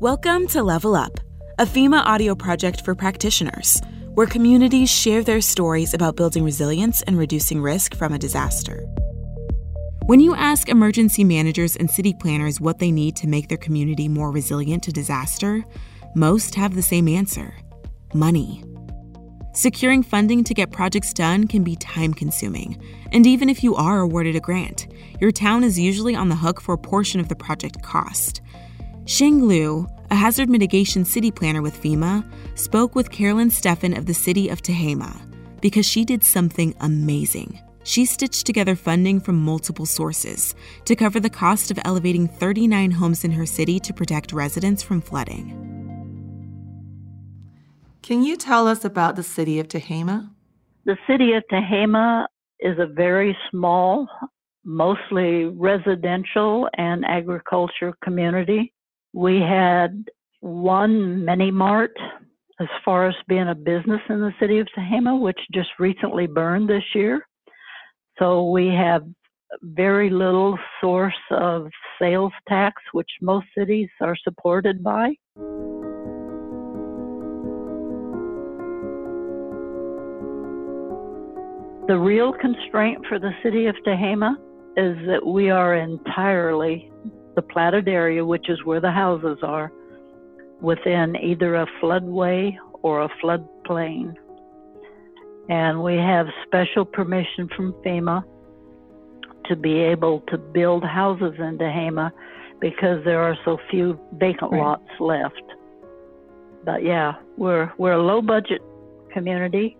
Welcome to Level Up, a FEMA audio project for practitioners, where communities share their stories about building resilience and reducing risk from a disaster. When you ask emergency managers and city planners what they need to make their community more resilient to disaster, most have the same answer: money. Securing funding to get projects done can be time-consuming, and even if you are awarded a grant, your town is usually on the hook for a portion of the project cost. Sheng Liu, a hazard mitigation city planner with FEMA, spoke with Carolyn Steffen of the city of Tehama because she did something amazing. She stitched together funding from multiple sources to cover the cost of elevating 39 homes in her city to protect residents from flooding. Can you tell us about the city of Tehama? The city of Tehama is a very small, mostly residential and agriculture community. We had one mini-mart as far as being a business in the city of Tehama, which just recently burned this year. So we have very little source of sales tax, which most cities are supported by. The real constraint for the city of Tehama is that we are entirely the platted area, which is where the houses are, within either a floodway or a floodplain. And we have special permission from FEMA to be able to build houses in Tehama because there are so few vacant lots left. But yeah, we're a low budget community,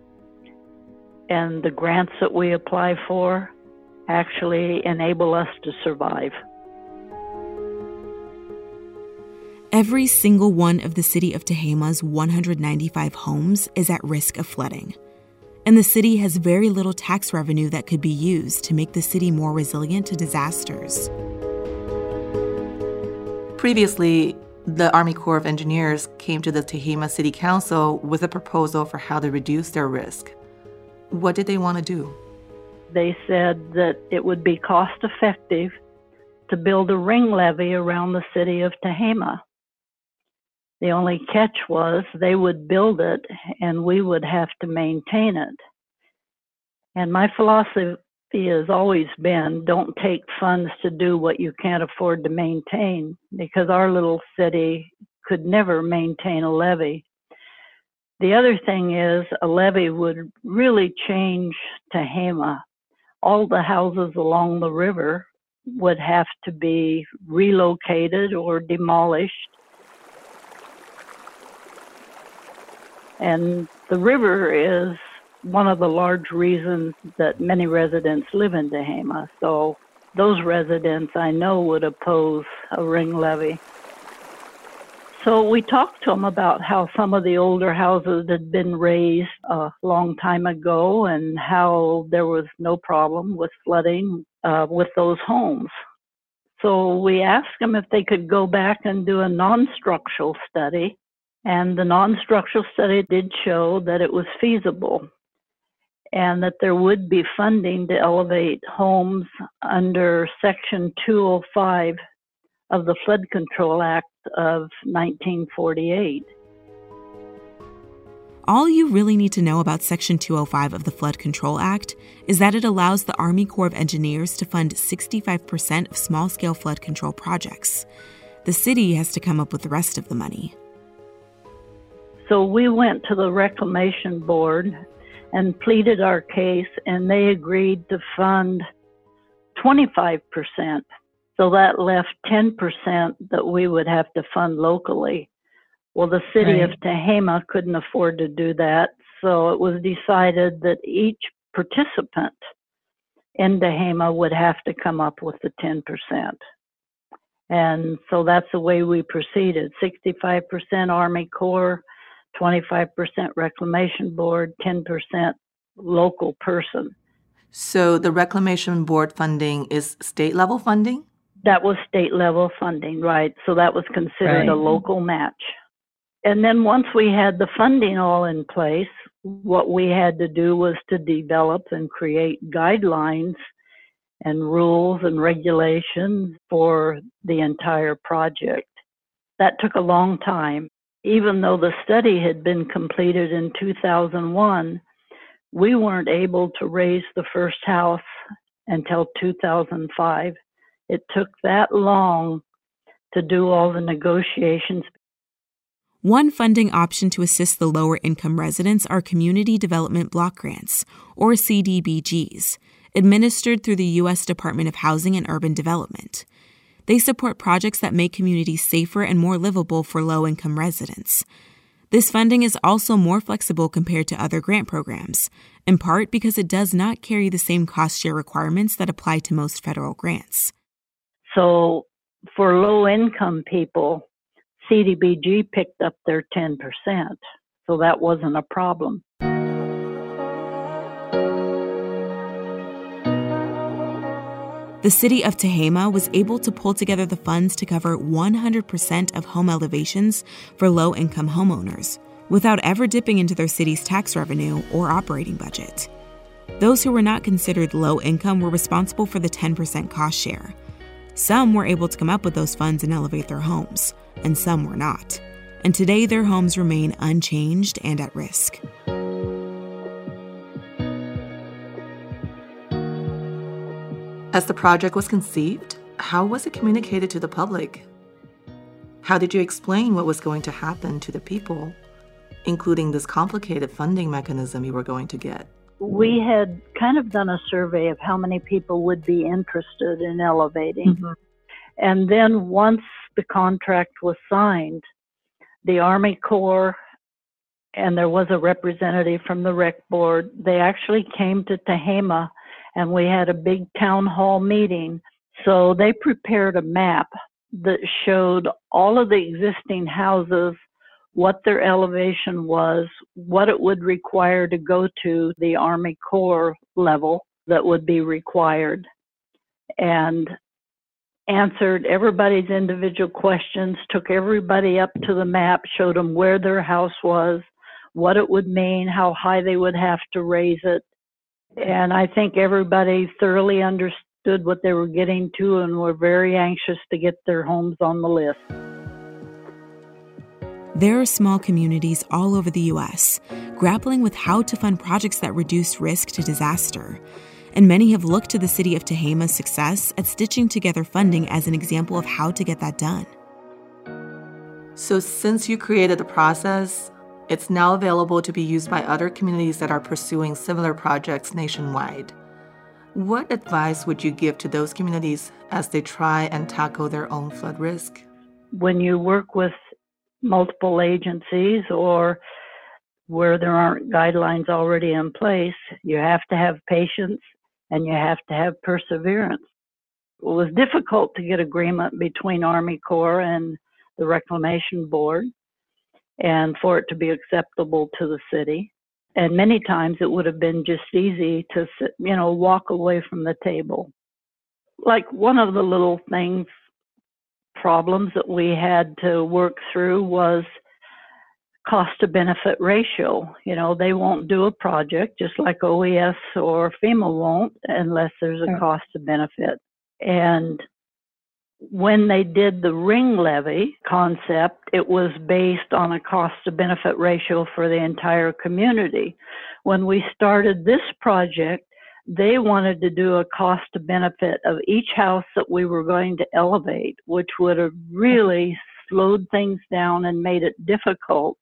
and the grants that we apply for actually enable us to survive. Every single one of the city of Tehama's 195 homes is at risk of flooding. And the city has very little tax revenue that could be used to make the city more resilient to disasters. Previously, the Army Corps of Engineers came to the Tehama City Council with a proposal for how to reduce their risk. What did they want to do? They said that it would be cost effective to build a ring levee around the city of Tehama. The only catch was they would build it and we would have to maintain it. And my philosophy has always been, don't take funds to do what you can't afford to maintain, because our little city could never maintain a levee. The other thing is, a levee would really change Tehama. All the houses along the river would have to be relocated or demolished. And the river is one of the large reasons that many residents live in Tehama. So those residents, I know, would oppose a ring levee. So we talked to them about how some of the older houses had been raised a long time ago and how there was no problem with flooding with those homes. So we asked them if they could go back and do a non-structural study. And the non-structural study did show that it was feasible and that there would be funding to elevate homes under Section 205 of the Flood Control Act of 1948. All you really need to know about Section 205 of the Flood Control Act is that it allows the Army Corps of Engineers to fund 65% of small-scale flood control projects. The city has to come up with the rest of the money. So we went to the Reclamation Board and pleaded our case, and they agreed to fund 25%. So that left 10% that we would have to fund locally. Well, the city of Tehama couldn't afford to do that, so it was decided that each participant in Tehama would have to come up with the 10%. And so that's the way we proceeded: 65% Army Corps, 25% Reclamation Board, 10% local person. So the Reclamation Board funding is state-level funding? That was state-level funding, right. So that was considered a local match. And then once we had the funding all in place, what we had to do was to develop and create guidelines and rules and regulations for the entire project. That took a long time. Even though the study had been completed in 2001, we weren't able to raise the first house until 2005. It took that long to do all the negotiations. One funding option to assist the lower-income residents are Community Development Block Grants, or CDBGs, administered through the U.S. Department of Housing and Urban Development. They support projects that make communities safer and more livable for low-income residents. This funding is also more flexible compared to other grant programs, in part because it does not carry the same cost-share requirements that apply to most federal grants. So for low-income people, CDBG picked up their 10%, so that wasn't a problem. The city of Tehama was able to pull together the funds to cover 100% of home elevations for low-income homeowners, without ever dipping into their city's tax revenue or operating budget. Those who were not considered low income were responsible for the 10% cost share. Some were able to come up with those funds and elevate their homes, and some were not. And today, their homes remain unchanged and at risk. As the project was conceived, how was it communicated to the public? How did you explain what was going to happen to the people, including this complicated funding mechanism you were going to get? We had kind of done a survey of how many people would be interested in elevating. Mm-hmm. And then once the contract was signed, the Army Corps, and there was a representative from the Rec Board, they actually came to Tehama, and we had a big town hall meeting. So they prepared a map that showed all of the existing houses, what their elevation was, what it would require to go to the Army Corps level that would be required, and answered everybody's individual questions, took everybody up to the map, showed them where their house was, what it would mean, how high they would have to raise it. And I think everybody thoroughly understood what they were getting to and were very anxious to get their homes on the list. There are small communities all over the U.S. grappling with how to fund projects that reduce risk to disaster. And many have looked to the city of Tehama's success at stitching together funding as an example of how to get that done. So since you created the process, it's now available to be used by other communities that are pursuing similar projects nationwide. What advice would you give to those communities as they try and tackle their own flood risk? When you work with multiple agencies or where there aren't guidelines already in place, you have to have patience and you have to have perseverance. It was difficult to get agreement between Army Corps and the Reclamation Board and for it to be acceptable to the city. And many times it would have been just easy to, walk away from the table. Like one of the little things, problems that we had to work through was cost to benefit ratio. They won't do a project, just like OES or FEMA won't, unless there's a cost to benefit. And when they did the ring levy concept, it was based on a cost to benefit ratio for the entire community. When we started this project, they wanted to do a cost to benefit of each house that we were going to elevate, which would have really slowed things down and made it difficult.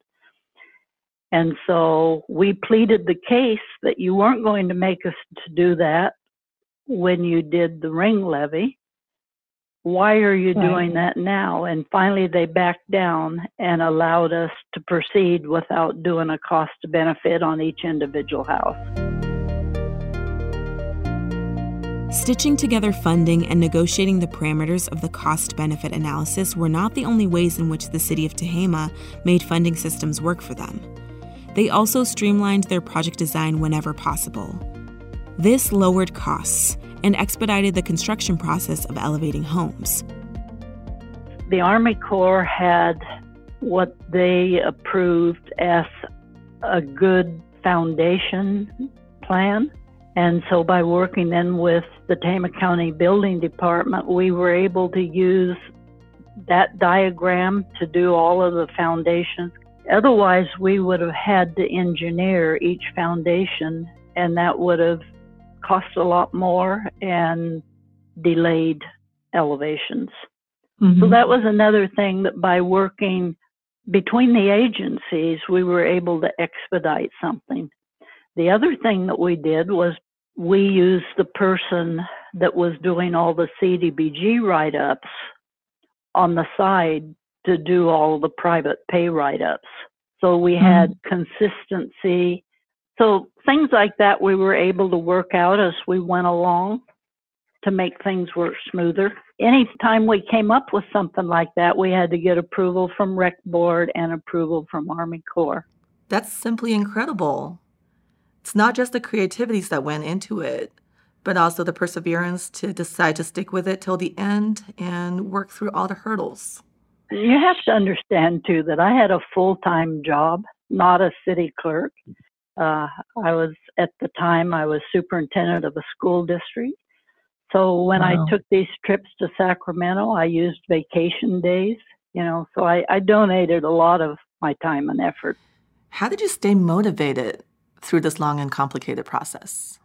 And so we pleaded the case that you weren't going to make us to do that when you did the ring levy. Why are you doing that now? And finally, they backed down and allowed us to proceed without doing a cost to benefit on each individual house. Stitching together funding and negotiating the parameters of the cost-benefit analysis were not the only ways in which the city of Tehama made funding systems work for them. They also streamlined their project design whenever possible. This lowered costs and expedited the construction process of elevating homes. The Army Corps had what they approved as a good foundation plan. And so by working then with the Tama County Building Department, we were able to use that diagram to do all of the foundations. Otherwise, we would have had to engineer each foundation, and that would have cost a lot more and delayed elevations. Mm-hmm. So that was another thing that by working between the agencies, we were able to expedite something. The other thing that we did was we used the person that was doing all the CDBG write-ups on the side to do all the private pay write-ups. So we had consistency. So things like that we were able to work out as we went along to make things work smoother. Anytime we came up with something like that, we had to get approval from Rec Board and approval from Army Corps. That's simply incredible. It's not just the creativities that went into it, but also the perseverance to decide to stick with it till the end and work through all the hurdles. You have to understand, too, that I had a full-time job, not a city clerk. At the time, I was superintendent of a school district. So when I took these trips to Sacramento, I used vacation days, so I donated a lot of my time and effort. How did you stay motivated through this long and complicated process?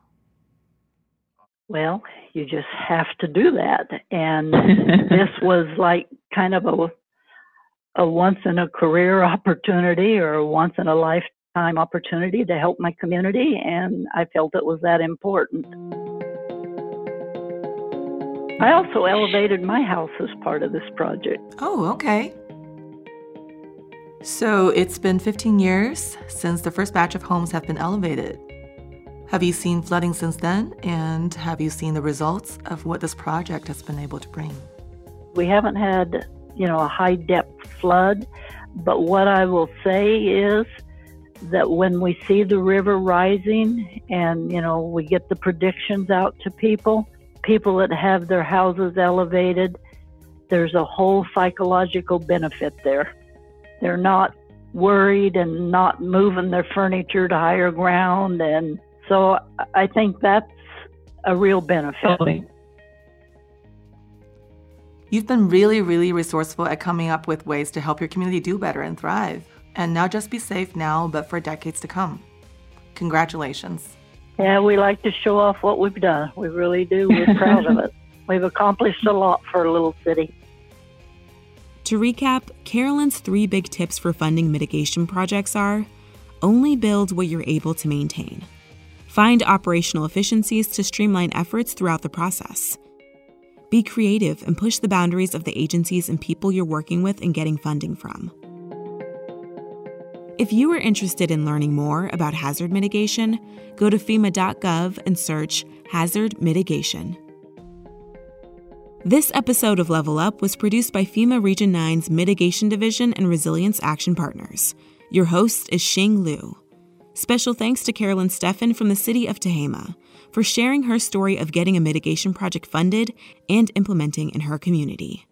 Well, you just have to do that. And this was like kind of a once-in-a-career opportunity or a once-in-a-lifetime opportunity to help my community, and I felt it was that important. I also elevated my house as part of this project. Oh, okay. So it's been 15 years since the first batch of homes have been elevated. Have you seen flooding since then? And have you seen the results of what this project has been able to bring? We haven't had, a high-depth flood, but what I will say is that when we see the river rising and, we get the predictions out to people that have their houses elevated, there's a whole psychological benefit there. They're not worried and not moving their furniture to higher ground. And so I think that's a real benefit. Totally. You've been really, really resourceful at coming up with ways to help your community do better and thrive, and not just be safe now, but for decades to come. Congratulations. Yeah, we like to show off what we've done. We really do. We're proud of it. We've accomplished a lot for a little city. To recap, Carolyn's 3 big tips for funding mitigation projects are: only build what you're able to maintain. Find operational efficiencies to streamline efforts throughout the process. Be creative and push the boundaries of the agencies and people you're working with and getting funding from. If you are interested in learning more about hazard mitigation, go to FEMA.gov and search hazard mitigation. This episode of Level Up was produced by FEMA Region 9's Mitigation Division and Resilience Action Partners. Your host is Sheng Liu. Special thanks to Carolyn Steffen from the city of Tehama for sharing her story of getting a mitigation project funded and implementing in her community.